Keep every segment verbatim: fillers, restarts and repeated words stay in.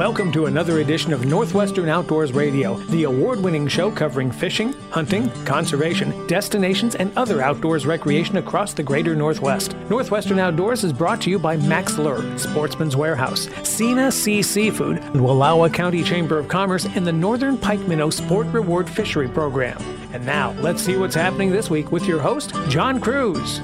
Welcome to another edition of Northwestern Outdoors Radio, the award-winning show covering fishing, hunting, conservation, destinations, and other outdoors recreation across the greater Northwest. Northwestern Outdoors is brought to you by Mack's Lure, Sportsman's Warehouse, Sena Sea Seafood, and Wallowa County Chamber of Commerce and the Northern Pike Minnow Sport Reward Fishery Program. And now, let's see what's happening this week with your host, John Kruse.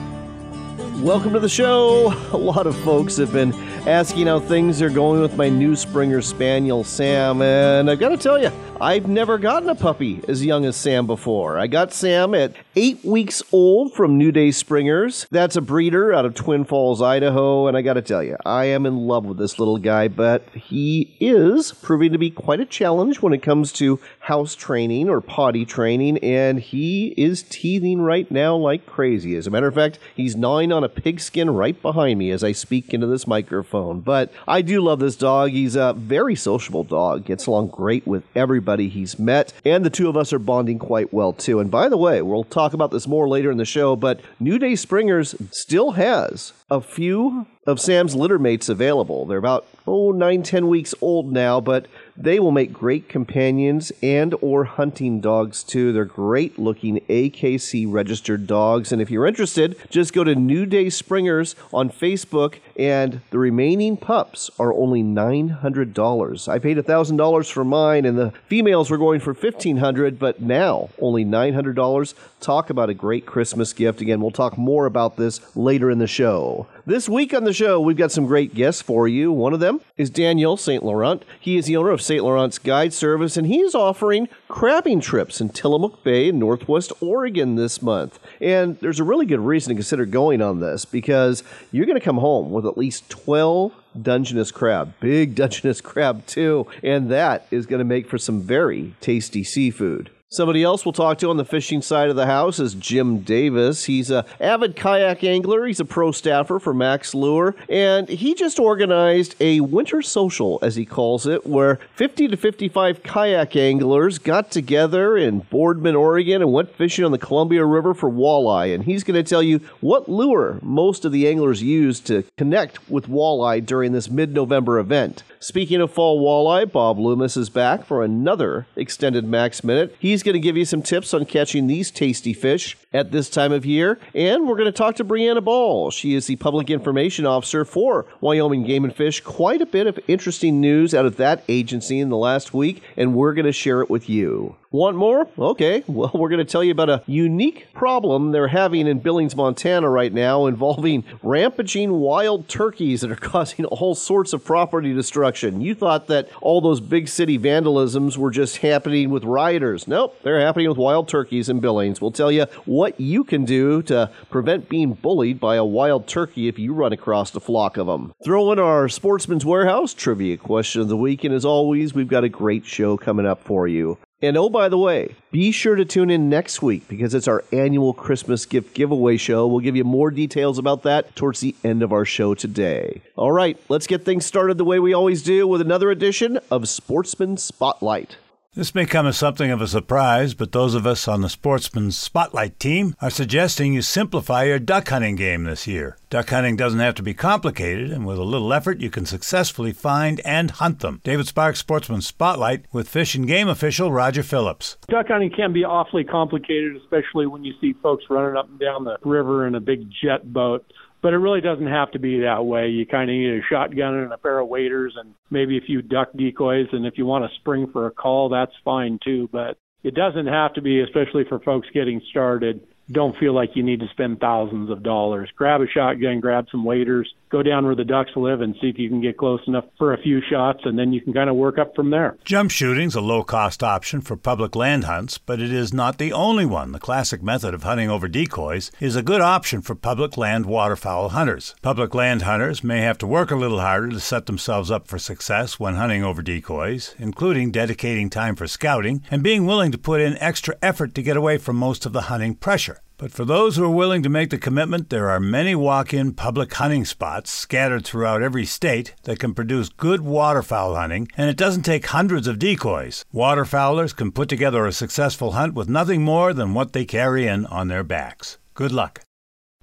Welcome to the show. A lot of folks have been asking how things are going with my new Springer Spaniel, Sam, and I've got to tell you, I've never gotten a puppy as young as Sam before. I got Sam at eight weeks old from New Day Springers. That's a breeder out of Twin Falls, Idaho, and I got to tell you, I am in love with this little guy, but he is proving to be quite a challenge when it comes to house training or potty training, and he is teething right now like crazy. As a matter of fact, he's gnawing on a pigskin right behind me as I speak into this microphone. But I do love this dog. He's a very sociable dog, gets along great with everybody he's met, and the two of us are bonding quite well too. And by the way, we'll talk about this more later in the show, but New Day Springers still has a few of Sam's litter mates available. They're about oh nine, ten weeks old now, but they will make great companions and or hunting dogs too. They're great looking A K C registered dogs. And if you're interested, just go to New Day Springers on Facebook, and the remaining pups are only nine hundred dollars. I paid one thousand dollars for mine, and the females were going for fifteen hundred dollars, but now only nine hundred dollars. Talk about a great Christmas gift. Again, we'll talk more about this later in the show. This week on the show, we've got some great guests for you. One of them is Daniel Saint Laurent. He is the owner of Saint Laurent's Guide Service, and he is offering crabbing trips in Tillamook Bay in Northwest Oregon this month. And there's a really good reason to consider going on this, because you're going to come home with at least twelve Dungeness crab, big Dungeness crab too, and that is going to make for some very tasty seafood. Somebody else we'll talk to on the fishing side of the house is Jim Davis. He's an avid kayak angler. He's a pro staffer for Mack's Lure. And he just organized a winter social, as he calls it, where fifty to fifty-five kayak anglers got together in Boardman, Oregon, and went fishing on the Columbia River for walleye. And he's going to tell you what lure most of the anglers use to connect with walleye during this mid-November event. Speaking of fall walleye, Bob Loomis is back for another extended Mack's Minute. He's going to give you some tips on catching these tasty fish at this time of year. And we're going to talk to Breanna Ball. She is the public information officer for Wyoming Game and Fish. Quite a bit of interesting news out of that agency in the last week, and we're going to share it with you. Want more? Okay, well, we're going to tell you about a unique problem they're having in Billings, Montana right now, involving rampaging wild turkeys that are causing all sorts of property destruction. You thought that all those big city vandalisms were just happening with rioters. Nope, they're happening with wild turkeys in Billings. We'll tell you what you can do to prevent being bullied by a wild turkey if you run across a flock of them. Throw in our Sportsman's Warehouse trivia question of the week, and as always, we've got a great show coming up for you. And oh, by the way, be sure to tune in next week, because it's our annual Christmas gift giveaway show. We'll give you more details about that towards the end of our show today. All right, let's get things started the way we always do with another edition of Sportsman Spotlight. This may come as something of a surprise, but those of us on the Sportsman Spotlight team are suggesting you simplify your duck hunting game this year. Duck hunting doesn't have to be complicated, and with a little effort, you can successfully find and hunt them. David Sparks, Sportsman Spotlight, with Fish and Game official Roger Phillips. Duck hunting can be awfully complicated, especially when you see folks running up and down the river in a big jet boat. But it really doesn't have to be that way. You kind of need a shotgun and a pair of waders and maybe a few duck decoys. And if you want to spring for a call, that's fine too. But it doesn't have to be, especially for folks getting started. Don't feel like you need to spend thousands of dollars. Grab a shotgun, grab some waders, go down where the ducks live and see if you can get close enough for a few shots, and then you can kind of work up from there. Jump shooting's a low-cost option for public land hunts, but it is not the only one. The classic method of hunting over decoys is a good option for public land waterfowl hunters. Public land hunters may have to work a little harder to set themselves up for success when hunting over decoys, including dedicating time for scouting and being willing to put in extra effort to get away from most of the hunting pressure. But for those who are willing to make the commitment, there are many walk-in public hunting spots scattered throughout every state that can produce good waterfowl hunting, and it doesn't take hundreds of decoys. Waterfowlers can put together a successful hunt with nothing more than what they carry in on their backs. Good luck.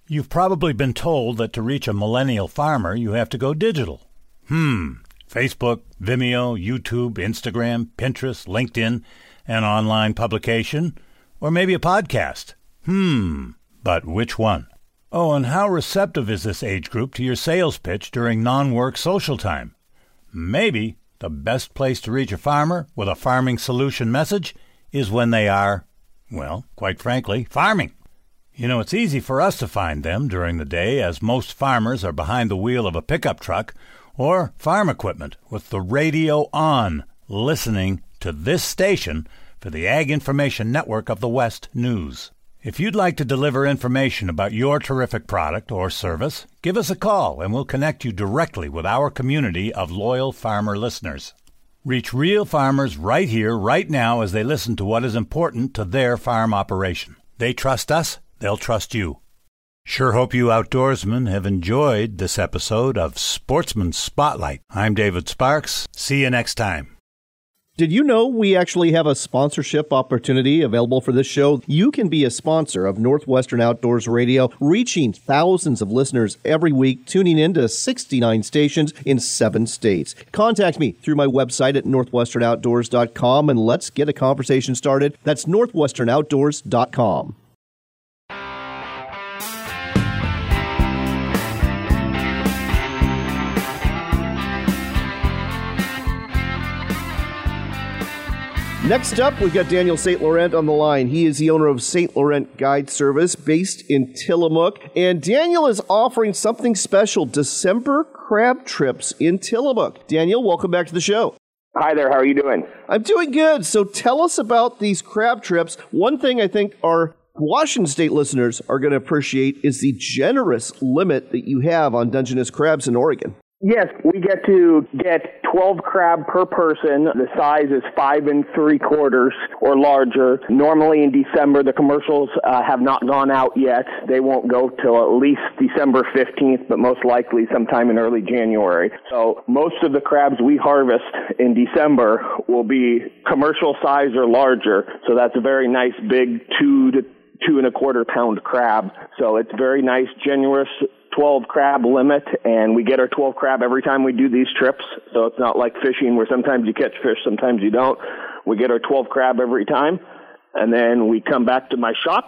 You've probably been told that to reach a millennial farmer, you have to go digital. Hmm. Facebook, Vimeo, YouTube, Instagram, Pinterest, LinkedIn, an online publication, or maybe a podcast. Hmm, but which one? Oh, and how receptive is this age group to your sales pitch during non-work social time? Maybe the best place to reach a farmer with a farming solution message is when they are, well, quite frankly, farming. You know, it's easy for us to find them during the day, as most farmers are behind the wheel of a pickup truck or farm equipment with the radio on, listening to this station for the Ag Information Network of the West News. If you'd like to deliver information about your terrific product or service, give us a call and we'll connect you directly with our community of loyal farmer listeners. Reach real farmers right here, right now, as they listen to what is important to their farm operation. They trust us, they'll trust you. Sure hope you outdoorsmen have enjoyed this episode of Sportsman Spotlight. I'm David Sparks. See you next time. Did you know we actually have a sponsorship opportunity available for this show? You can be a sponsor of Northwestern Outdoors Radio, reaching thousands of listeners every week, tuning into sixty-nine stations in seven states. Contact me through my website at northwestern outdoors dot com, and let's get a conversation started. That's northwestern outdoors dot com. Next up, we've got Daniel Saint Laurent on the line. He is the owner of Saint Laurent Guide Service based in Tillamook. And Daniel is offering something special, December crab trips in Tillamook. Daniel, welcome back to the show. Hi there. How are you doing? I'm doing good. So tell us about these crab trips. One thing I think our Washington State listeners are going to appreciate is the generous limit that you have on Dungeness crabs in Oregon. Yes, we get to get twelve crab per person. The size is five and three quarters or larger. Normally in December, the commercials uh, have not gone out yet. They won't go till at least December fifteenth, but most likely sometime in early January. So most of the crabs we harvest in December will be commercial size or larger. So that's a very nice big two to two and a quarter pound crab. So it's very nice, generous twelve crab limit, and we get our twelve crab every time we do these trips. So it's not like fishing where sometimes you catch fish, sometimes you don't. We get our twelve crab every time, and then we come back to my shop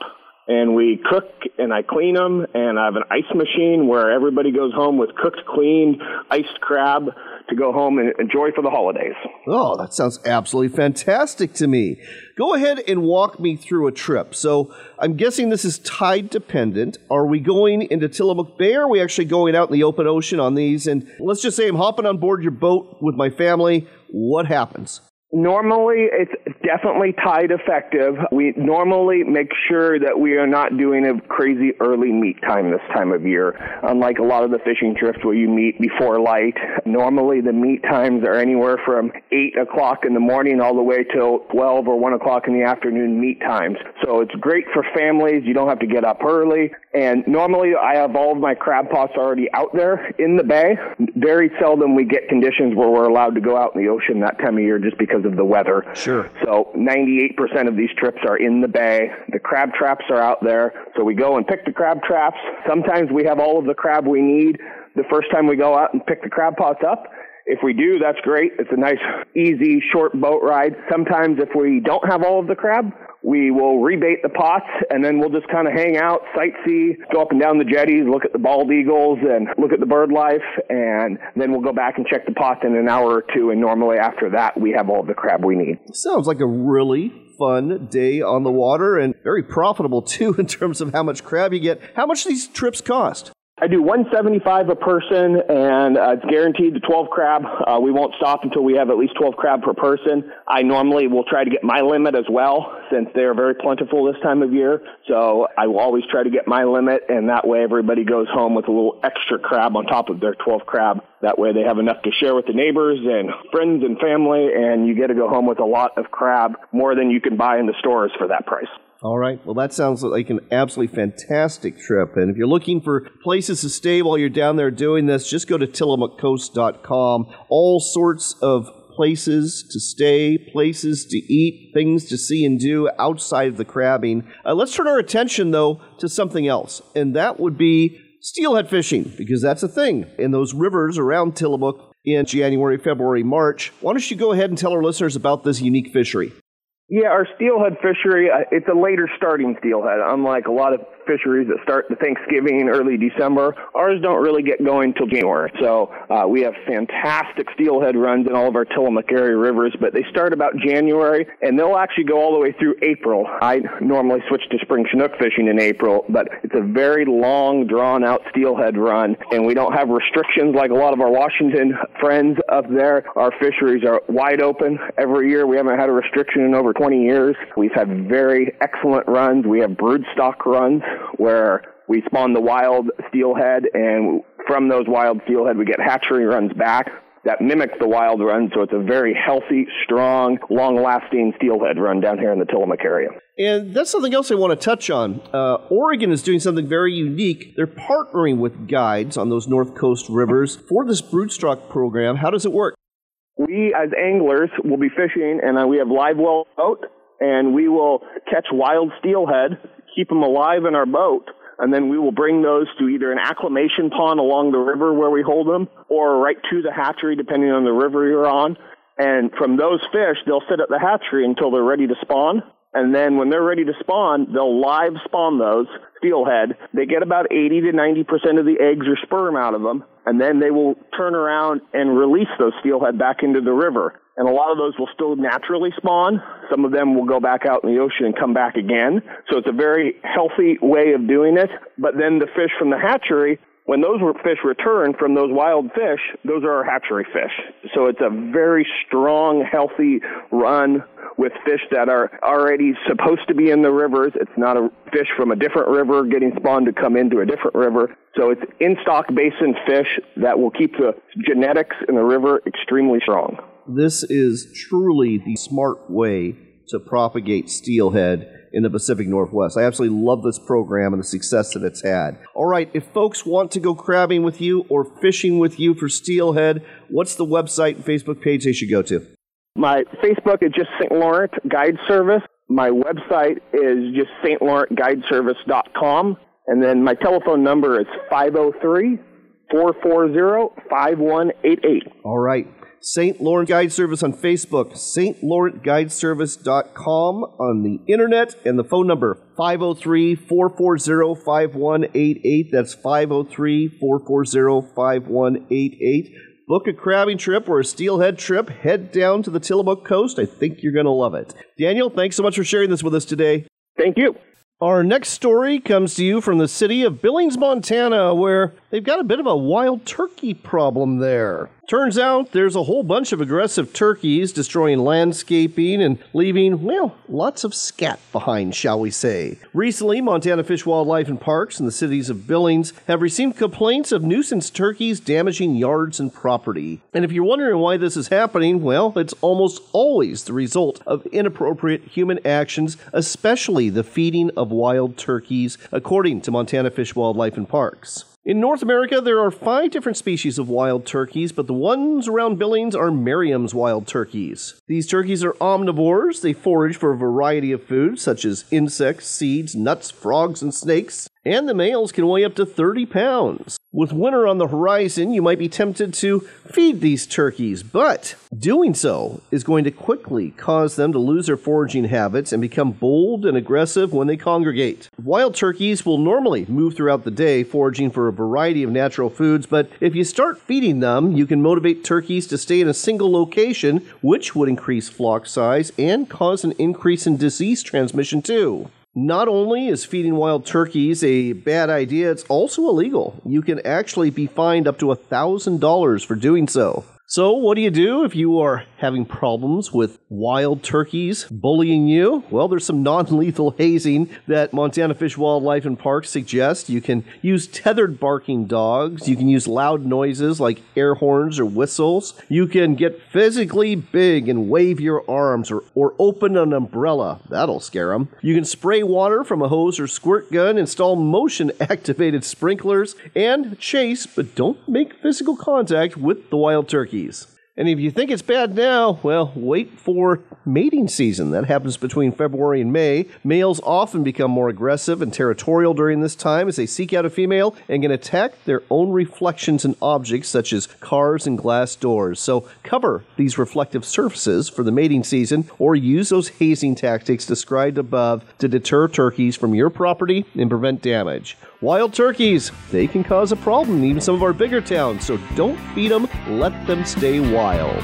and we cook and I clean them, and I have an ice machine where everybody goes home with cooked, cleaned, iced crab to go home and enjoy for the holidays. Oh, that sounds absolutely fantastic to me. Go ahead and walk me through a trip. So I'm guessing this is tide dependent. Are we going into Tillamook Bay, or are we actually going out in the open ocean on these? And let's just say I'm hopping on board your boat with my family. What happens? Normally, it's definitely tide effective. We normally make sure that we are not doing a crazy early meet time this time of year, unlike a lot of the fishing trips where you meet before light. Normally, the meet times are anywhere from eight o'clock in the morning all the way till twelve or one o'clock in the afternoon meet times. So it's great for families. You don't have to get up early. And normally, I have all of my crab pots already out there in the bay. Very seldom we get conditions where we're allowed to go out in the ocean that time of year just because of the weather. Sure. So ninety-eight percent of these trips are in the bay. The crab traps are out there. So we go and pick the crab traps. Sometimes we have all of the crab we need the first time we go out and pick the crab pots up. If we do, that's great. It's a nice, easy, short boat ride. Sometimes if we don't have all of the crab, we will rebait the pots, and then we'll just kind of hang out, sightsee, go up and down the jetties, look at the bald eagles, and look at the bird life, and then we'll go back and check the pots in an hour or two, and normally after that, we have all the crab we need. Sounds like a really fun day on the water, and very profitable, too, in terms of how much crab you get. How much do these trips cost? I do one hundred seventy-five dollars a person, and uh, it's guaranteed the twelve crab. Uh, we won't stop until we have at least twelve crab per person. I normally will try to get my limit as well, since they are very plentiful this time of year. So I will always try to get my limit, and that way everybody goes home with a little extra crab on top of their twelve crab. That way they have enough to share with the neighbors and friends and family, and you get to go home with a lot of crab, more than you can buy in the stores for that price. All right. Well, that sounds like an absolutely fantastic trip. And if you're looking for places to stay while you're down there doing this, just go to Tillamook Coast dot com. All sorts of places to stay, places to eat, things to see and do outside of the crabbing. Uh, let's turn our attention, though, to something else, and that would be steelhead fishing, because that's a thing in those rivers around Tillamook. in January, February, March. Why don't you go ahead and tell our listeners about this unique fishery? Yeah, our steelhead fishery, it's a later starting steelhead, unlike a lot of fisheries that start the Thanksgiving, early December. Ours don't really get going till January. So uh, we have fantastic steelhead runs in all of our Tillamook area rivers, but they start about January, and they'll actually go all the way through April. I normally switch to spring Chinook fishing in April, but it's a very long, drawn-out steelhead run, and we don't have restrictions like a lot of our Washington friends up there. Our fisheries are wide open every year. We haven't had a restriction in over twenty years. We've had very excellent runs. We have broodstock runs where we spawn the wild steelhead, and from those wild steelhead we get hatchery runs back that mimics the wild run, so it's a very healthy, strong, long-lasting steelhead run down here in the Tillamook area. And that's something else I want to touch on. Uh, Oregon is doing something very unique. They're partnering with guides on those North Coast rivers for this broodstock program. How does it work? We, as anglers, will be fishing, and we have live well boat, and we will catch wild steelhead, keep them alive in our boat, and then we will bring those to either an acclimation pond along the river where we hold them, or right to the hatchery, depending on the river you're on. And from those fish, they'll sit at the hatchery until they're ready to spawn. And then when they're ready to spawn, they'll live spawn those steelhead. They get about eighty to ninety percent of the eggs or sperm out of them, and then they will turn around and release those steelhead back into the river. And a lot of those will still naturally spawn. Some of them will go back out in the ocean and come back again. So it's a very healthy way of doing it. But then the fish from the hatchery, when those fish return from those wild fish, those are our hatchery fish. So it's a very strong, healthy run with fish that are already supposed to be in the rivers. It's not a fish from a different river getting spawned to come into a different river. So it's in-stock basin fish that will keep the genetics in the river extremely strong. This is truly the smart way to propagate steelhead in the Pacific Northwest. I absolutely love this program and the success that it's had. All right, if folks want to go crabbing with you or fishing with you for steelhead, what's the website and Facebook page they should go to? My Facebook is just Saint Laurent Guide Service. My website is just St Laurent guide service dot com. And then my telephone number is five oh three, four four zero, five one eight eight. All right. Saint Laurent Guide Service on Facebook, St Laurent guide service dot com on the internet, and the phone number five oh three, four four zero, five one eight eight. That's five oh three, four four zero, five one eight eight. Book a crabbing trip or a steelhead trip. Head down to the Tillamook Coast. I think you're going to love it. Daniel, thanks so much for sharing this with us today. Thank you. Our next story comes to you from the city of Billings, Montana, where they've got a bit of a wild turkey problem there. Turns out there's a whole bunch of aggressive turkeys destroying landscaping and leaving, well, lots of scat behind, shall we say. Recently, Montana Fish, Wildlife, and Parks and the cities of Billings have received complaints of nuisance turkeys damaging yards and property. And if you're wondering why this is happening, well, it's almost always the result of inappropriate human actions, especially the feeding of wild turkeys, according to Montana Fish, Wildlife, and Parks. In North America, there are five different species of wild turkeys, but the ones around Billings are Merriam's wild turkeys. These turkeys are omnivores. They forage for a variety of foods, such as insects, seeds, nuts, frogs, and snakes. And the males can weigh up to thirty pounds. With winter on the horizon, you might be tempted to feed these turkeys, but doing so is going to quickly cause them to lose their foraging habits and become bold and aggressive when they congregate. Wild turkeys will normally move throughout the day, foraging for a variety of natural foods, but if you start feeding them, you can motivate turkeys to stay in a single location, which would increase flock size and cause an increase in disease transmission too. Not only is feeding wild turkeys a bad idea, it's also illegal. You can actually be fined up to one thousand dollars for doing so. So what do you do if you are having problems with wild turkeys bullying you? Well, there's some non-lethal hazing that Montana Fish, Wildlife, and Parks suggest. You can use tethered barking dogs. You can use loud noises like air horns or whistles. You can get physically big and wave your arms or, or open an umbrella. That'll scare them. You can spray water from a hose or squirt gun, install motion-activated sprinklers, and chase, but don't make physical contact with the wild turkeys. And if you think it's bad now, well, wait for mating season. That happens between February and May. Males often become more aggressive and territorial during this time as they seek out a female and can attack their own reflections in objects such as cars and glass doors. So cover these reflective surfaces for the mating season or use those hazing tactics described above to deter turkeys from your property and prevent damage. Wild turkeys, they can cause a problem in even some of our bigger towns, so don't feed them, let them stay wild.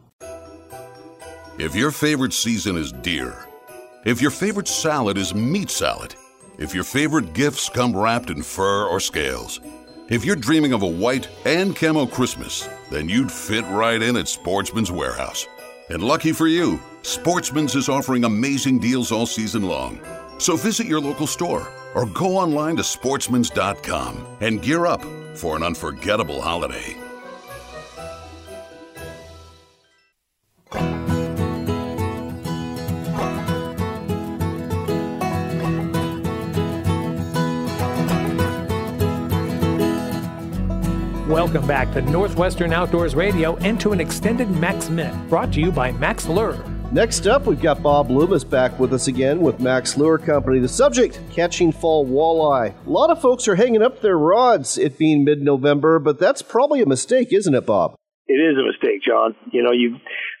If your favorite season is deer, if your favorite salad is meat salad, if your favorite gifts come wrapped in fur or scales, if you're dreaming of a white and camo Christmas, then you'd fit right in at Sportsman's Warehouse. And lucky for you, Sportsman's is offering amazing deals all season long. So visit your local store or go online to sportsmans dot com and gear up for an unforgettable holiday. Welcome back to Northwestern Outdoors Radio and to an extended Mack's Minute, brought to you by Mack's Lure. Next up, we've got Bob Loomis back with us again with Mack's Lure Company. The subject, catching fall walleye. A lot of folks are hanging up their rods, it being mid-November, but that's probably a mistake, isn't it, Bob? It is a mistake, John. You know, you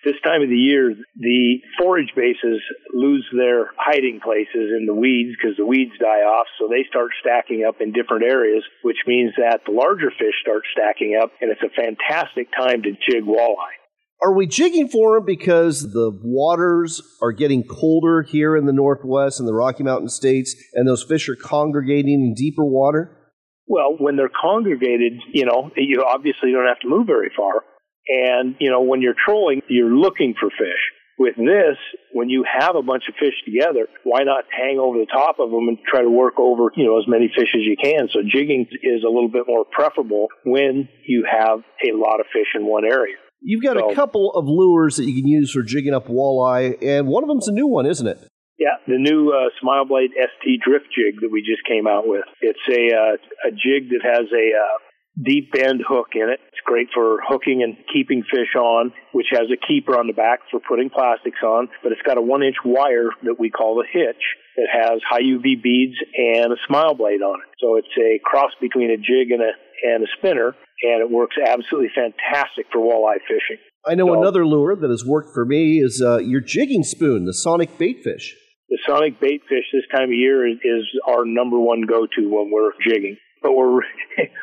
this time of the year, the forage bases lose their hiding places in the weeds because the weeds die off, so they start stacking up in different areas, which means that the larger fish start stacking up, and it's a fantastic time to jig walleye. Are we jigging for them because the waters are getting colder here in the Northwest and the Rocky Mountain states, and those fish are congregating in deeper water? Well, when they're congregated, you know, you obviously don't have to move very far. And, you know, when you're trolling, you're looking for fish. With this, when you have a bunch of fish together, why not hang over the top of them and try to work over, you know, as many fish as you can? So jigging is a little bit more preferable when you have a lot of fish in one area. You've got so, a couple of lures that you can use for jigging up walleye, and one of them's a new one, isn't it? Yeah, the new uh, Smile Blade S T Drift Jig that we just came out with. It's a uh, a jig that has a uh, deep bend hook in it. It's great for hooking and keeping fish on, which has a keeper on the back for putting plastics on. But it's got a one-inch wire that we call a hitch that has high U V beads and a smile blade on it. So it's a cross between a jig and a and a spinner, and it works absolutely fantastic for walleye fishing. I know so, another lure that has worked for me is uh, your jigging spoon, the Sonic Baitfish. The Sonic Baitfish this time of year is our number one go-to when we're jigging. But we're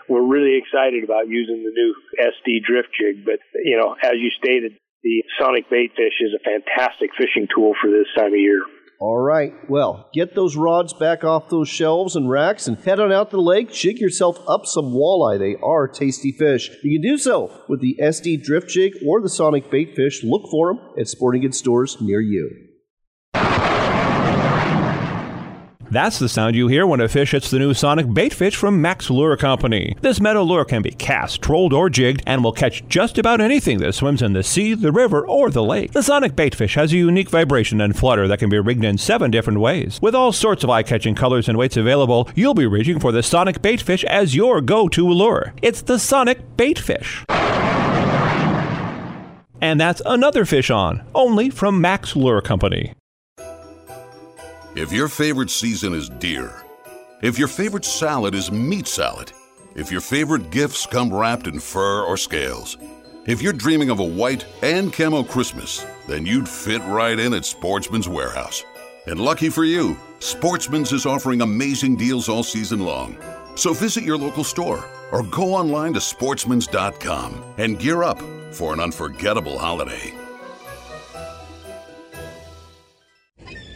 we're really excited about using the new S D Drift Jig. But, you know, as you stated, the Sonic Baitfish is a fantastic fishing tool for this time of year. All right. Well, get those rods back off those shelves and racks and head on out to the lake. Jig yourself up some walleye. They are tasty fish. You can do so with the S D Drift Jig or the Sonic Baitfish. Look for them at sporting goods stores near you. That's the sound you hear when a fish hits the new Sonic Baitfish from Mack's Lure Company. This metal lure can be cast, trolled, or jigged, and will catch just about anything that swims in the sea, the river, or the lake. The Sonic Baitfish has a unique vibration and flutter that can be rigged in seven different ways. With all sorts of eye-catching colors and weights available, you'll be reaching for the Sonic Baitfish as your go-to lure. It's the Sonic Baitfish. And that's another fish on, only from Mack's Lure Company. If your favorite season is deer, if your favorite salad is meat salad, if your favorite gifts come wrapped in fur or scales, if you're dreaming of a white and camo Christmas, then you'd fit right in at Sportsman's Warehouse. And lucky for you, Sportsman's is offering amazing deals all season long. So visit your local store or go online to sportsmans dot com and gear up for an unforgettable holiday.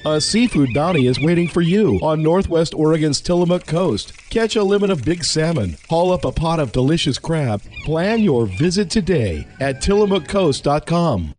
A seafood bounty is waiting for you on Northwest Oregon's Tillamook Coast. Catch a limit of big salmon, haul up a pot of delicious crab. Plan your visit today at Tillamook Coast dot com.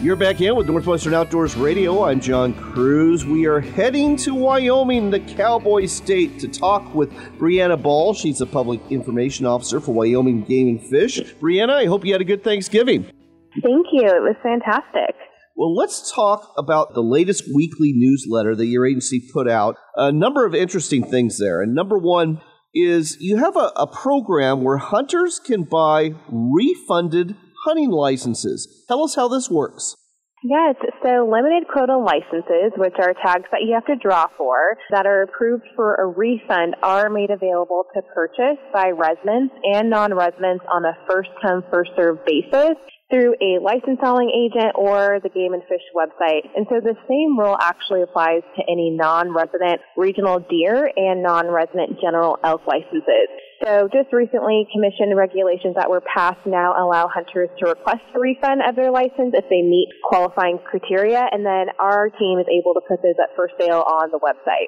You're back in with Northwestern Outdoors Radio. I'm John Kruse. We are heading to Wyoming, the cowboy state, to talk with Breanna Ball. She's a public information officer for Wyoming Game and Fish. Breanna, I hope you had a good Thanksgiving. Thank you. It was fantastic. Well, let's talk about the latest weekly newsletter that your agency put out. A number of interesting things there. And number one is you have a, a program where hunters can buy refunded hunting licenses. Tell us how this works. Yes, so limited quota licenses, which are tags that you have to draw for, that are approved for a refund are made available to purchase by residents and non-residents on a first-come, first-served basis through a licensed selling agent or the Game and Fish website. And so the same rule actually applies to any non-resident regional deer and non-resident general elk licenses. So just recently, commission regulations that were passed now allow hunters to request a refund of their license if they meet qualifying criteria, and then our team is able to put those up for sale on the website.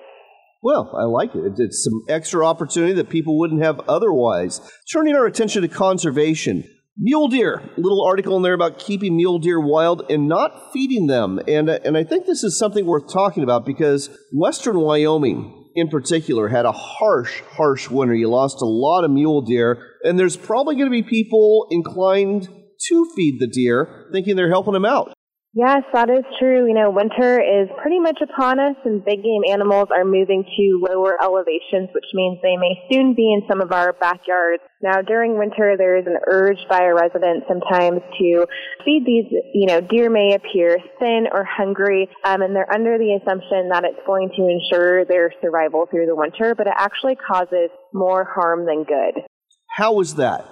Well, I like it. It's some extra opportunity that people wouldn't have otherwise. Turning our attention to conservation. Mule deer, little article in there about keeping mule deer wild and not feeding them. And, and I think this is something worth talking about because western Wyoming, in particular, had a harsh, harsh winter. You lost a lot of mule deer, and there's probably going to be people inclined to feed the deer, thinking they're helping them out. Yes, that is true. You know, winter is pretty much upon us, and big game animals are moving to lower elevations, which means they may soon be in some of our backyards. Now, during winter, there is an urge by a resident sometimes to feed these, you know, deer may appear thin or hungry, um, and they're under the assumption that it's going to ensure their survival through the winter, but it actually causes more harm than good. How is that?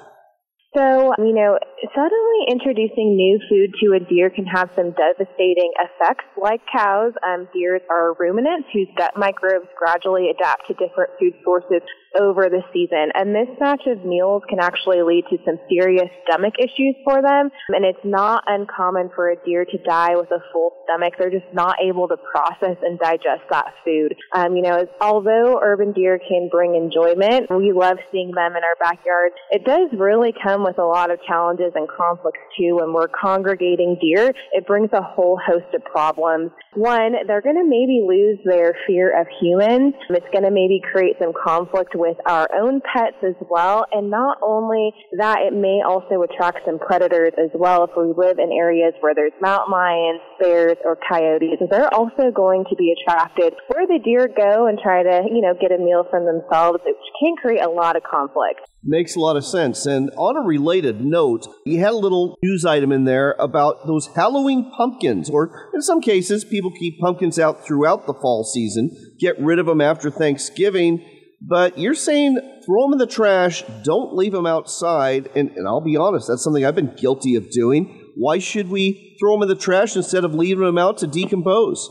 So, you know, suddenly introducing new food to a deer can have some devastating effects. Like cows, um, deer are ruminants whose gut microbes gradually adapt to different food sources over the season. And this batch of meals can actually lead to some serious stomach issues for them. And it's not uncommon for a deer to die with a full stomach. They're just not able to process and digest that food. Um, you know, although urban deer can bring enjoyment, we love seeing them in our backyard. It does really come with a lot of challenges and conflicts too. When we're congregating deer, it brings a whole host of problems. One, they're going to maybe lose their fear of humans. It's going to maybe create some conflict with our own pets as well. And not only that, it may also attract some predators as well if we live in areas where there's mountain lions, bears, or coyotes. They're also going to be attracted where the deer go and try to, you know, get a meal from themselves, which can create a lot of conflict. Makes a lot of sense. And on a related note, you had a little news item in there about those Halloween pumpkins, or in some cases, people keep pumpkins out throughout the fall season, get rid of them after Thanksgiving. But you're saying throw them in the trash, don't leave them outside, and, and I'll be honest, that's something I've been guilty of doing. Why should we throw them in the trash instead of leaving them out to decompose?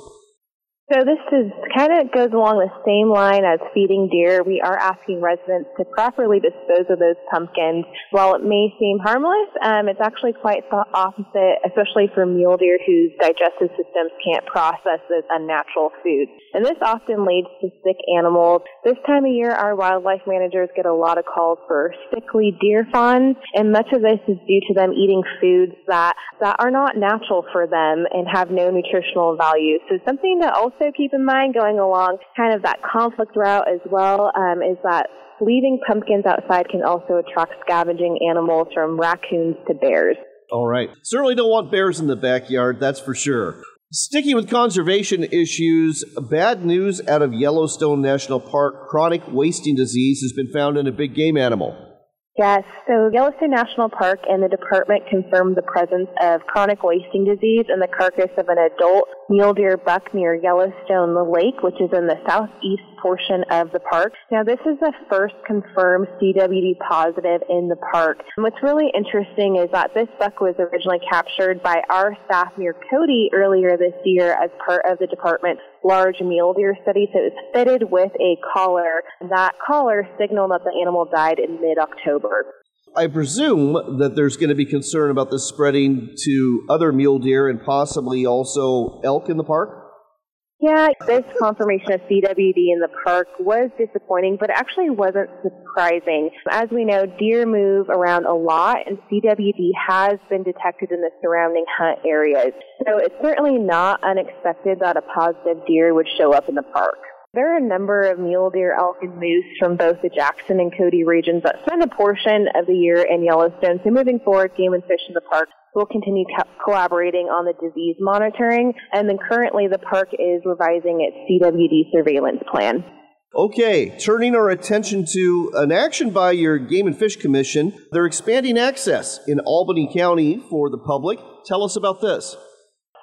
So this is kind of goes along the same line as feeding deer. We are asking residents to properly dispose of those pumpkins. While it may seem harmless, um, it's actually quite the opposite, especially for mule deer whose digestive systems can't process those unnatural foods. And this often leads to sick animals. This time of year, our wildlife managers get a lot of calls for sickly deer fawns, and much of this is due to them eating foods that, that are not natural for them and have no nutritional value. So something that also So keep in mind, going along kind of that conflict route as well, um, is that leaving pumpkins outside can also attract scavenging animals from raccoons to bears. All right. Certainly don't want bears in the backyard, that's for sure. Sticking with conservation issues, bad news out of Yellowstone National Park. Chronic wasting disease has been found in a big game animal. Yes, so Yellowstone National Park and the department confirmed the presence of chronic wasting disease in the carcass of an adult mule deer buck near Yellowstone Lake, which is in the southeast portion of the park. Now, this is the first confirmed C W D positive in the park. And what's really interesting is that this buck was originally captured by our staff near Cody earlier this year as part of the department's large mule deer study, so it was fitted with a collar. That collar signaled that the animal died in mid-October. I presume that there's going to be concern about this spreading to other mule deer and possibly also elk in the park? Yeah, this confirmation of C W D in the park was disappointing, but actually wasn't surprising. As we know, deer move around a lot, and C W D has been detected in the surrounding hunt areas. So it's certainly not unexpected that a positive deer would show up in the park. There are a number of mule deer, elk, and moose from both the Jackson and Cody regions that spend a portion of the year in Yellowstone. So moving forward, Game and Fish in the park will continue co- collaborating on the disease monitoring. And then currently the park is revising its C W D surveillance plan. Okay, turning our attention to an action by your Game and Fish Commission. They're expanding access in Albany County for the public. Tell us about this.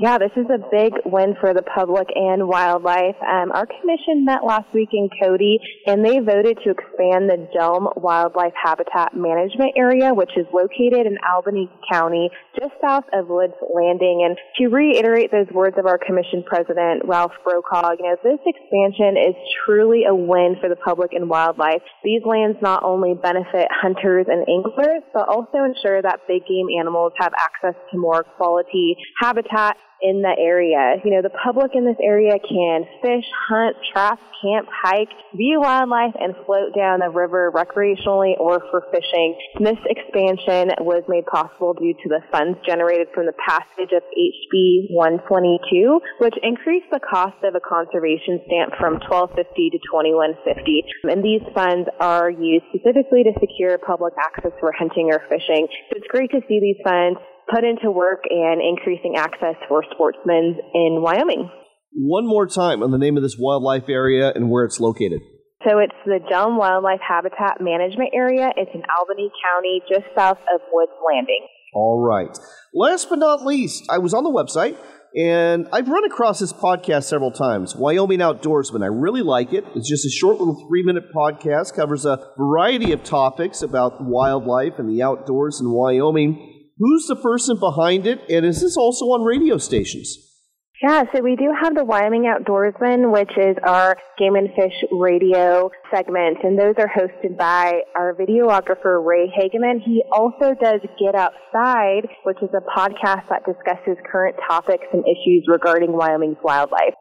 Yeah, this is a big win for the public and wildlife. Um, our commission met last week in Cody, and they voted to expand the Jelm Wildlife Habitat Management Area, which is located in Albany County, just south of Woods Landing. And to reiterate those words of our commission president, Ralph Brokaw, you know, this expansion is truly a win for the public and wildlife. These lands not only benefit hunters and anglers, but also ensure that big game animals have access to more quality habitat in the area. You know, the public in this area can fish, hunt, trap, camp, hike, view wildlife, and float down the river recreationally or for fishing. And this expansion was made possible due to the funds generated from the passage of H B one twenty-two, which increased the cost of a conservation stamp from twelve fifty to twenty-one fifty. And these funds are used specifically to secure public access for hunting or fishing. So it's great to see these funds put into work and increasing access for sportsmen in Wyoming. One more time on the name of this wildlife area and where it's located. So it's the Jelm Wildlife Habitat Management Area. It's in Albany County, just south of Woods Landing. All right. Last but not least, I was on the website, and I've run across this podcast several times, Wyoming Outdoorsman. I really like it. It's just a short little three-minute podcast, covers a variety of topics about wildlife and the outdoors in Wyoming. Who's the person behind it, and is this also on radio stations? Yeah, so we do have the Wyoming Outdoorsman, which is our Game and Fish radio segment, and those are hosted by our videographer, Ray Hageman. He also does Get Outside, which is a podcast that discusses current topics and issues regarding Wyoming's wildlife.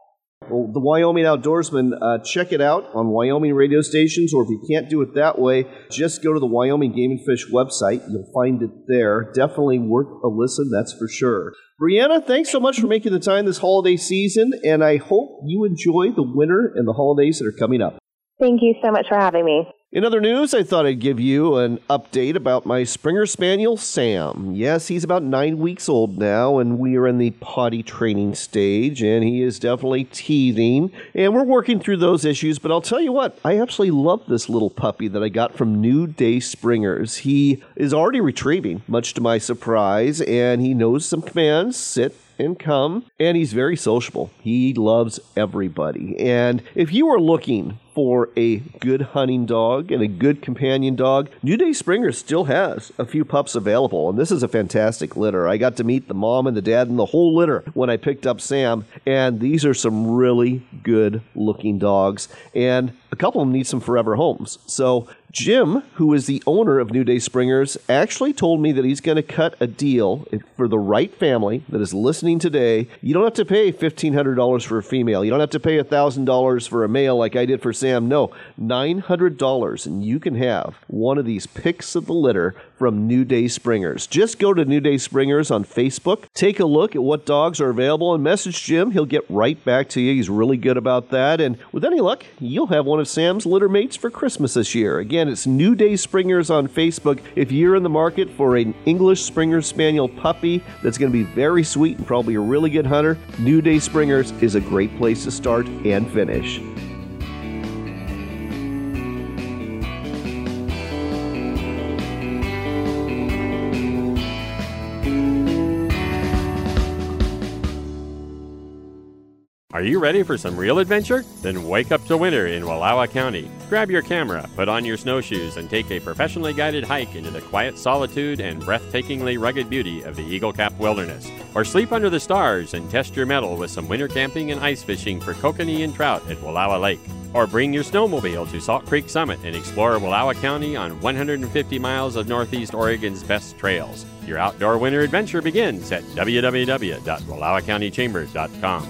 Well, the Wyoming Outdoorsman, uh, check it out on Wyoming radio stations, or if you can't do it that way, just go to the Wyoming Game and Fish website. You'll find it there. Definitely worth a listen, that's for sure. Breanna, thanks so much for making the time this holiday season, and I hope you enjoy the winter and the holidays that are coming up. Thank you so much for having me. In other news, I thought I'd give you an update about my Springer Spaniel, Sam. Yes, he's about nine weeks old now, and we are in the potty training stage, and he is definitely teething. And we're working through those issues, but I'll tell you what, I absolutely love this little puppy that I got from New Day Springers. He is already retrieving, much to my surprise, and he knows some commands, sit, and come, and he's very sociable. He loves everybody. And if you are looking for a good hunting dog and a good companion dog, New Day Springer still has a few pups available, and this is a fantastic litter. I got to meet the mom and the dad and the whole litter when I picked up Sam, and these are some really good looking dogs, and a couple of them need some forever homes. So Jim, who is the owner of New Day Springers, actually told me that he's going to cut a deal for the right family that is listening today. You don't have to pay fifteen hundred dollars for a female. You don't have to pay one thousand dollars for a male like I did for Sam. No, nine hundred dollars, and you can have one of these picks of the litter from New Day Springers. Just go to New Day Springers on Facebook, take a look at what dogs are available, and message Jim. He'll get right back to you. He's really good about that, and with any luck, you'll have one of Sam's litter mates for Christmas this year. Again, and it's New Day Springers on Facebook. If you're in the market for an English Springer Spaniel puppy that's going to be very sweet and probably a really good hunter, New Day Springers is a great place to start and finish. Are you ready for some real adventure? Then wake up to winter in Wallowa County. Grab your camera, put on your snowshoes, and take a professionally guided hike into the quiet solitude and breathtakingly rugged beauty of the Eagle Cap Wilderness. Or sleep under the stars and test your mettle with some winter camping and ice fishing for kokanee and trout at Wallowa Lake. Or bring your snowmobile to Salt Creek Summit and explore Wallowa County on one hundred fifty miles of Northeast Oregon's best trails. Your outdoor winter adventure begins at w w w dot wallowa county chamber dot com.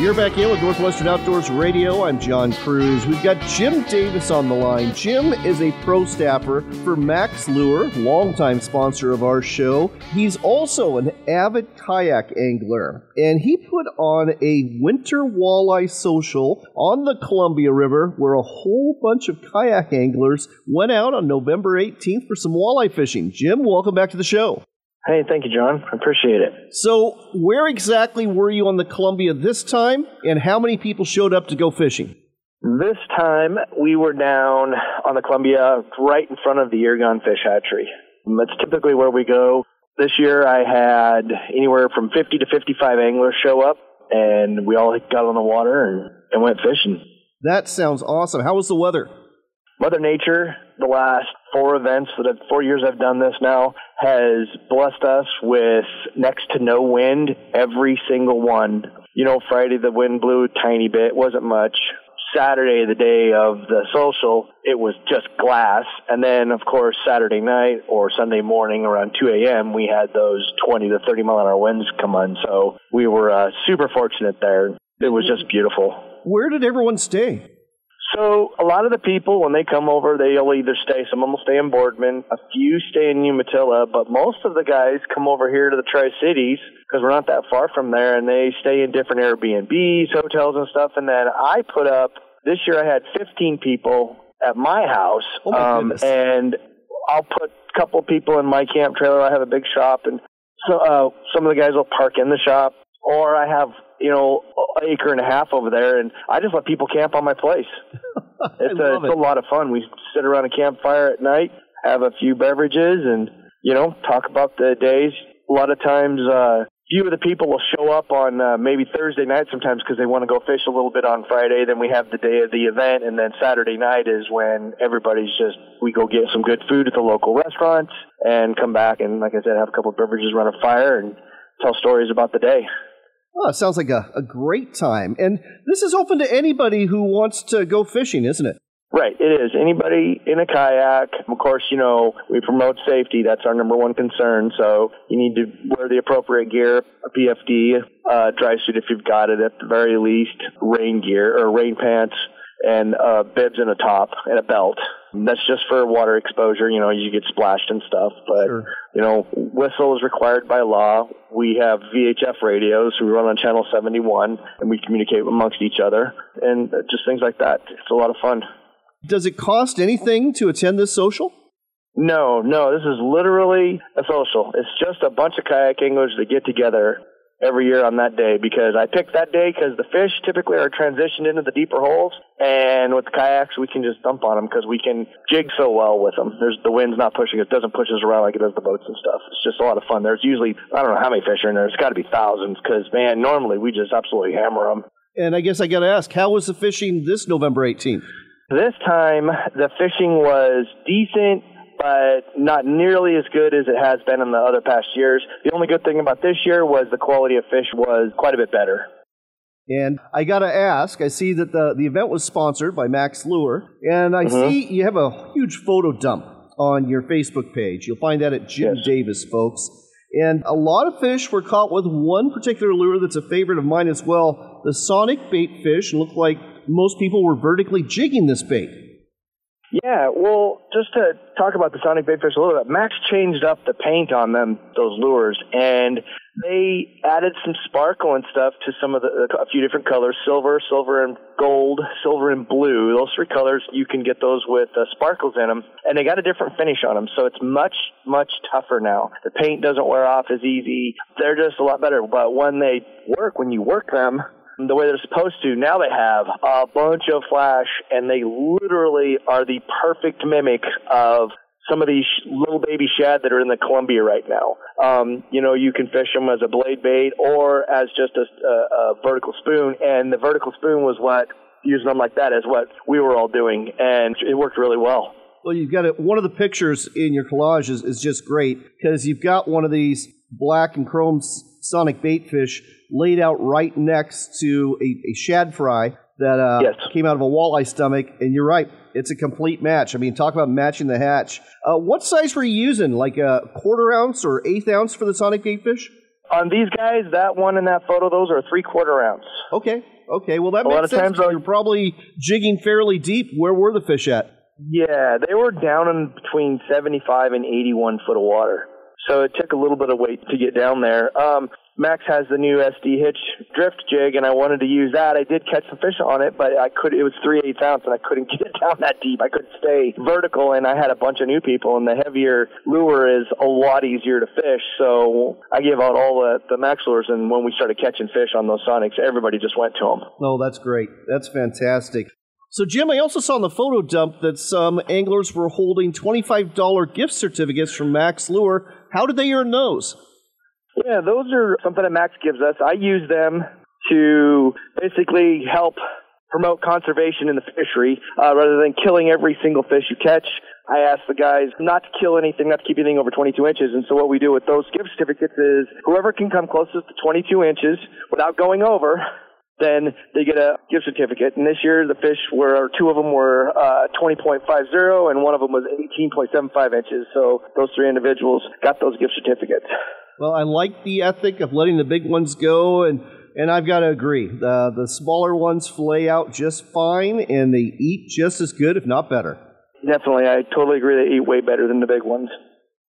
You're back in with Northwestern Outdoors Radio. I'm John Kruse. We've got Jim Davis on the line. Jim is a pro staffer for Mack's Lure, longtime sponsor of our show. He's also an avid kayak angler, and he put on a winter walleye social on the Columbia River where a whole bunch of kayak anglers went out on November eighteenth for some walleye fishing. Jim, welcome back to the show. Hey, thank you, John. I appreciate it. So where exactly were you on the Columbia this time, and how many people showed up to go fishing? This time, we were down on the Columbia right in front of the Yergon Fish Hatchery. That's typically where we go. This year, I had anywhere from fifty to fifty-five anglers show up, and we all got on the water and, and went fishing. That sounds awesome. How was the weather? Mother Nature, the last four events, that I've, four years I've done this now, has blessed us with next to no wind every single one. You know, Friday the wind blew a tiny bit, wasn't much. Saturday, the day of the social, it was just glass. And then, of course, Saturday night or Sunday morning around two a.m., we had those twenty to thirty mile an hour winds come on. So we were uh, super fortunate there. It was just beautiful. Where did everyone stay? So a lot of the people, when they come over, they'll either stay. Some of them will stay in Boardman. A few stay in Umatilla. But most of the guys come over here to the Tri-Cities because we're not that far from there, and they stay in different Airbnbs, hotels, and stuff. And then I put up, this year I had fifteen people at my house. Oh my um, and I'll put a couple people in my camp trailer. I have a big shop. And so uh, some of the guys will park in the shop. Or I have, you know, an acre and a half over there, and I just let people camp on my place. It's, a, it's it. a lot of fun. We sit around a campfire at night, have a few beverages, and, you know, talk about the days. A lot of times, uh, few of the people will show up on uh, maybe Thursday night sometimes because they want to go fish a little bit on Friday. Then we have the day of the event, and then Saturday night is when everybody's just, we go get some good food at the local restaurants and come back and, like I said, have a couple of beverages, run a fire, and tell stories about the day. Oh, sounds like a, a great time. And this is open to anybody who wants to go fishing, isn't it? Right, it is. Anybody in a kayak. Of course, you know, we promote safety. That's our number one concern. So you need to wear the appropriate gear, a P F D, uh, dry suit if you've got it at the very least, rain gear or rain pants, and uh, bibs and a top and a belt. That's just for water exposure. You know, you get splashed and stuff. But, sure. You know, whistle is required by law. We have V H F radios. We run on Channel seventy-one, and we communicate amongst each other. And just things like that. It's a lot of fun. Does it cost anything to attend this social? No, no. This is literally a social. It's just a bunch of kayak anglers that get together every year on that day, because I picked that day because the fish typically are transitioned into the deeper holes, and with the kayaks, we can just dump on them because we can jig so well with them. There's, the wind's not pushing us, doesn't push us around like it does the boats and stuff. It's just a lot of fun. There's usually, I don't know how many fish are in there. It's got to be thousands because, man, normally we just absolutely hammer them. And I guess I got to ask, how was the fishing this November eighteenth? This time, the fishing was decent, but not nearly as good as it has been in the other past years. The only good thing about this year was the quality of fish was quite a bit better. And I got to ask, I see that the, the event was sponsored by Mack's Lure, and I mm-hmm. see you have a huge photo dump on your Facebook page. You'll find that at Jim yes. Davis, folks. And a lot of fish were caught with one particular lure that's a favorite of mine as well, the Sonic Baitfish. Looked like most people were vertically jigging this bait. Yeah, well, just to talk about the Sonic Baitfish a little bit, Mack's changed up the paint on them, those lures, and they added some sparkle and stuff to some of the, a few different colors, silver, silver and gold, silver and blue. Those three colors, you can get those with uh, sparkles in them, and they got a different finish on them, so it's much, much tougher now. The paint doesn't wear off as easy. They're just a lot better, but when they work, when you work them, the way they're supposed to, now they have a bunch of flash, and they literally are the perfect mimic of some of these little baby shad that are in the Columbia right now. Um, you know, you can fish them as a blade bait or as just a, a, a vertical spoon, and the vertical spoon was what, using them like that is what we were all doing, and it worked really well. Well, you've got it. One of the pictures in your collage is, is just great, because you've got one of these black and chrome Sonic Baitfish laid out right next to a, a shad fry that uh, yes. came out of a walleye stomach. And you're right, it's a complete match. I mean, talk about matching the hatch. Uh, what size were you using? Like a quarter ounce or eighth ounce for the Sonic Baitfish? On these guys, that one in that photo, those are three quarter ounce. Okay, okay. Well, that a makes sense. Times, you're probably jigging fairly deep. Where were the fish at? Yeah, they were down in between seventy-five and eighty-one foot of water. So it took a little bit of weight to get down there. Um, Max has the new S D Hitch Drift Jig, and I wanted to use that. I did catch some fish on it, but I could. It was three eighths ounce, and I couldn't get it down that deep. I couldn't stay vertical, and I had a bunch of new people, and the heavier lure is a lot easier to fish. So I gave out all the, the Max lures, and when we started catching fish on those Sonics, everybody just went to them. Oh, that's great. That's fantastic. So, Jim, I also saw in the photo dump that some anglers were holding twenty-five dollars gift certificates from Mack's Lure. How did they earn those? Yeah, those are something that Max gives us. I use them to basically help promote conservation in the fishery. Uh, rather than killing every single fish you catch, I ask the guys not to kill anything, not to keep anything over twenty-two inches. And so what we do with those gift certificates is whoever can come closest to twenty-two inches without going over, then they get a gift certificate. And this year, the fish were, two of them were uh, twenty point five zero, and one of them was eighteen point seven five inches. So those three individuals got those gift certificates. Well, I like the ethic of letting the big ones go, and, and I've got to agree. The, the smaller ones fillet out just fine, and they eat just as good, if not better. Definitely. I totally agree. They eat way better than the big ones.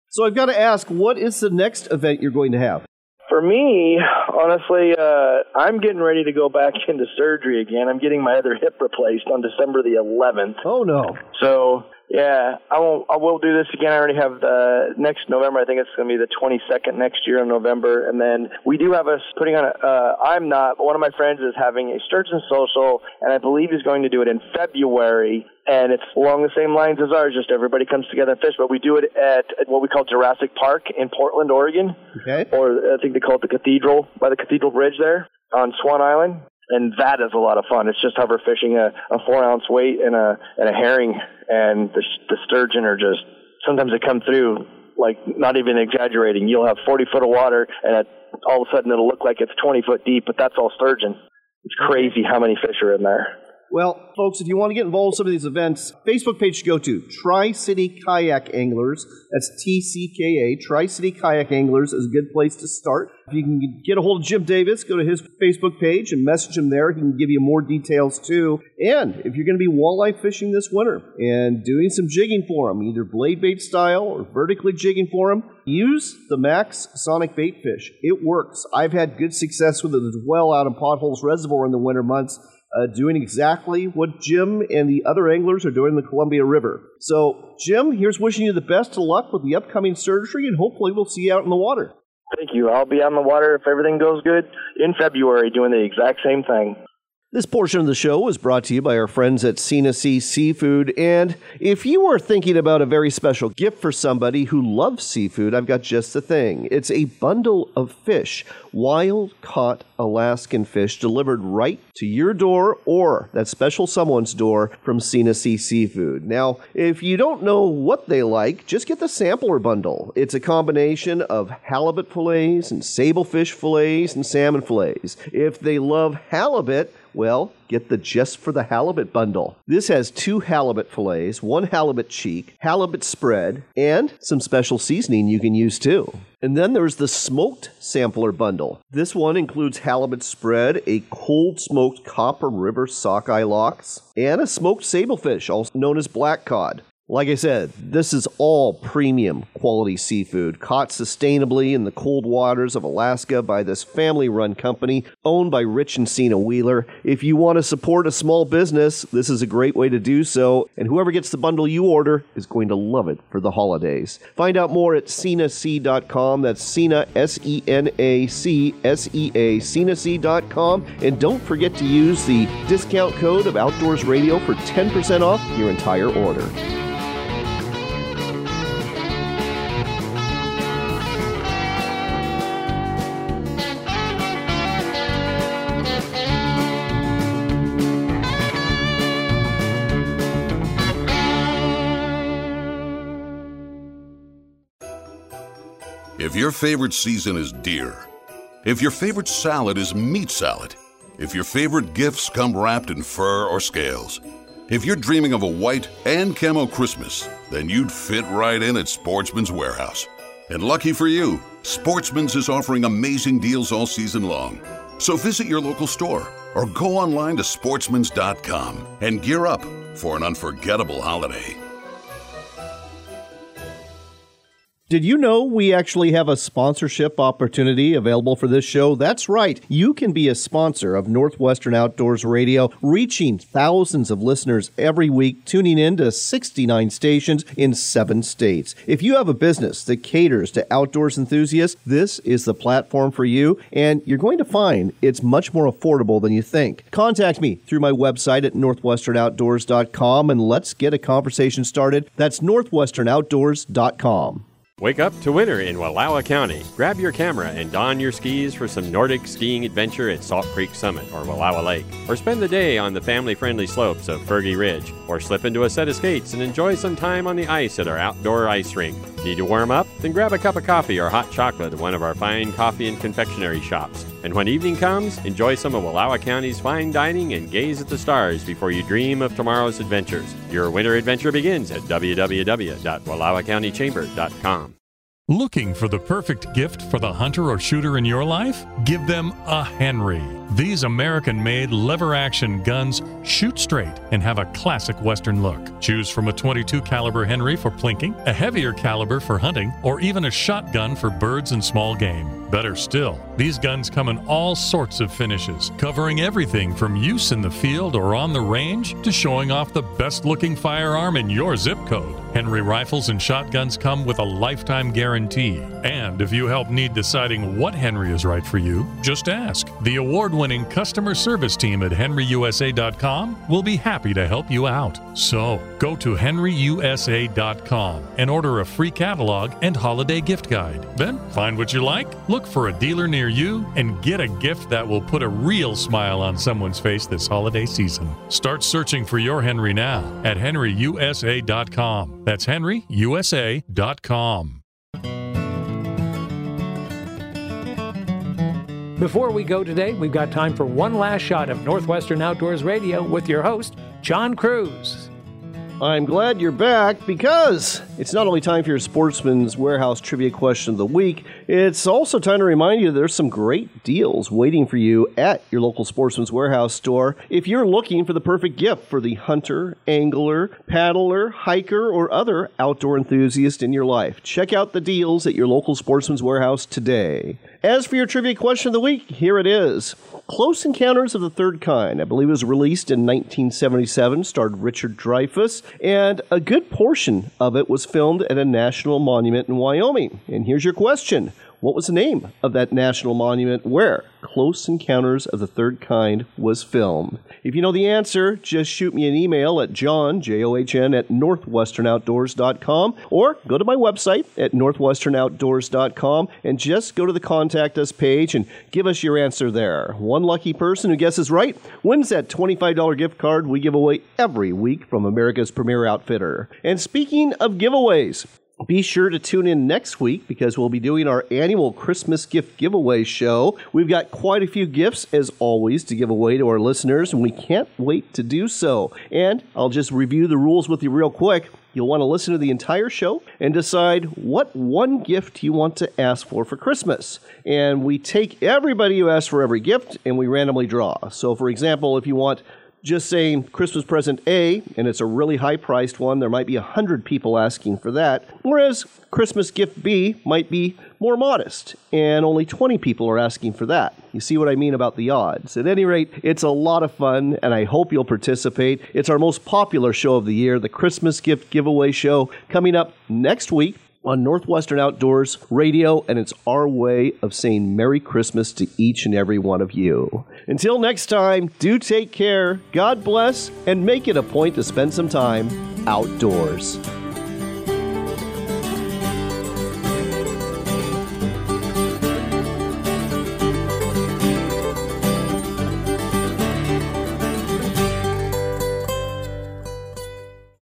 So I've got to ask, what is the next event you're going to have? For me, honestly, uh, I'm getting ready to go back into surgery again. I'm getting my other hip replaced on December the eleventh. Oh, no. So, yeah, I won't. I will do this again. I already have the next November. I think it's going to be the twenty-second next year in November. And then we do have us putting on a, uh, I'm not, but one of my friends is having a Sturgeon Social, and I believe he's going to do it in February. And it's along the same lines as ours, just everybody comes together and fish. But we do it at what we call Jurassic Park in Portland, Oregon. Okay. Or I think they call it the Cathedral, by the Cathedral Bridge there on Swan Island. And that is a lot of fun. It's just hover fishing a, a four-ounce weight and a and a herring. And the, the sturgeon are just, sometimes they come through, like not even exaggerating. You'll have forty foot of water, and it, all of a sudden it'll look like it's twenty foot deep, but that's all sturgeon. It's crazy how many fish are in there. Well, folks, if you want to get involved in some of these events, Facebook page to go to, Tri-City Kayak Anglers. That's T C K A. Tri-City Kayak Anglers is a good place to start. If you can get a hold of Jim Davis, go to his Facebook page and message him there. He can give you more details, too. And if you're going to be walleye fishing this winter and doing some jigging for them, either blade bait style or vertically jigging for them, use the Mack's Sonic Baitfish. It works. I've had good success with it as well out in Potholes Reservoir in the winter months. Uh, doing exactly what Jim and the other anglers are doing in the Columbia River. So, Jim, here's wishing you the best of luck with the upcoming surgery, and hopefully we'll see you out in the water. Thank you. I'll be on the water, if everything goes good, in February doing the exact same thing. This portion of the show is brought to you by our friends at Sena Sea Seafood. And if you are thinking about a very special gift for somebody who loves seafood, I've got just the thing. It's a bundle of fish, wild-caught Alaskan fish delivered right to your door or that special someone's door from Sena Sea Seafood. Now, if you don't know what they like, just get the sampler bundle. It's a combination of halibut fillets and sablefish fillets and salmon fillets. If they love halibut, Well, get the Just for the Halibut bundle. This has two halibut fillets, one halibut cheek, halibut spread, and some special seasoning you can use too. And then there's the Smoked Sampler Bundle. This one includes halibut spread, a cold smoked Copper River sockeye lox, and a smoked sablefish, also known as black cod. Like I said, this is all premium quality seafood caught sustainably in the cold waters of Alaska by this family-run company owned by Rich and Cena Wheeler. If you want to support a small business, this is a great way to do so, and whoever gets the bundle you order is going to love it for the holidays. Find out more at Sena Sea dot com. That's Sena, S E N A C S E A, Sena Sea dot com. And don't forget to use the discount code of Outdoors Radio for ten percent off your entire order. If your favorite season is deer, if your favorite salad is meat salad, if your favorite gifts come wrapped in fur or scales, if you're dreaming of a white and camo Christmas, then you'd fit right in at Sportsman's Warehouse. And lucky for you, Sportsman's is offering amazing deals all season long. So visit your local store or go online to sportsmans dot com and gear up for an unforgettable holiday. Did you know we actually have a sponsorship opportunity available for this show? That's right. You can be a sponsor of Northwestern Outdoors Radio, reaching thousands of listeners every week, tuning in to sixty-nine stations in seven states. If you have a business that caters to outdoors enthusiasts, this is the platform for you, and you're going to find it's much more affordable than you think. Contact me through my website at northwestern outdoors dot com, and let's get a conversation started. That's northwestern outdoors dot com. Wake up to winter in Wallowa County. Grab your camera and don your skis for some Nordic skiing adventure at Salt Creek Summit or Wallowa Lake. Or spend the day on the family-friendly slopes of Fergie Ridge. Or slip into a set of skates and enjoy some time on the ice at our outdoor ice rink. Need to warm up? Then grab a cup of coffee or hot chocolate at one of our fine coffee and confectionery shops. And when evening comes, enjoy some of Wallowa County's fine dining and gaze at the stars before you dream of tomorrow's adventures. Your winter adventure begins at w w w dot wallowa county chamber dot com. Looking for the perfect gift for the hunter or shooter in your life? Give them a Henry. These American-made lever-action guns shoot straight and have a classic Western look. Choose from a twenty-two caliber Henry for plinking, a heavier caliber for hunting, or even a shotgun for birds and small game. Better still, these guns come in all sorts of finishes, covering everything from use in the field or on the range to showing off the best-looking firearm in your zip code. Henry rifles and shotguns come with a lifetime guarantee. And if you help need deciding what Henry is right for you, just ask. The award-winning customer service team at henry u s a dot com will be happy to help you out. So, go to henry u s a dot com and order a free catalog and holiday gift guide. Then, find what you like, look for a dealer near you, and get a gift that will put a real smile on someone's face this holiday season. Start searching for your Henry now at henry u s a dot com. That's henry u s a dot com. Before we go today, we've got time for one last shot of Northwestern Outdoors Radio with your host, John Kruse. I'm glad you're back because it's not only time for your Sportsman's Warehouse Trivia Question of the Week, it's also time to remind you there's some great deals waiting for you at your local Sportsman's Warehouse store. If you're looking for the perfect gift for the hunter, angler, paddler, hiker, or other outdoor enthusiast in your life, check out the deals at your local Sportsman's Warehouse today. As for your Trivia Question of the Week, here it is. Close Encounters of the Third Kind, I believe it was released in nineteen seventy-seven, starred Richard Dreyfuss, and a good portion of it was filmed at a national monument in Wyoming. And here's your question. What was the name of that national monument where Close Encounters of the Third Kind was filmed? If you know the answer, just shoot me an email at john, J O H N, at northwestern outdoors dot com, or go to my website at northwestern outdoors dot com and just go to the Contact Us page and give us your answer there. One lucky person who guesses right wins that twenty-five dollars gift card we give away every week from America's Premier Outfitter. And speaking of giveaways, Be sure to tune in next week because we'll be doing our annual Christmas gift giveaway show. We've got quite a few gifts, as always, to give away to our listeners, and we can't wait to do so. And I'll just review the rules with you real quick. You'll want to listen to the entire show and decide what one gift you want to ask for for Christmas. And we take everybody who asks for every gift, and we randomly draw. So, for example, if you want just saying Christmas present A, and it's a really high-priced one, there might be one hundred people asking for that, whereas Christmas gift B might be more modest, and only twenty people are asking for that. You see what I mean about the odds. At any rate, it's a lot of fun, and I hope you'll participate. It's our most popular show of the year, the Christmas Gift Giveaway Show, coming up next week on Northwestern Outdoors Radio, and it's our way of saying Merry Christmas to each and every one of you. Until next time, do take care, God bless, and make it a point to spend some time outdoors.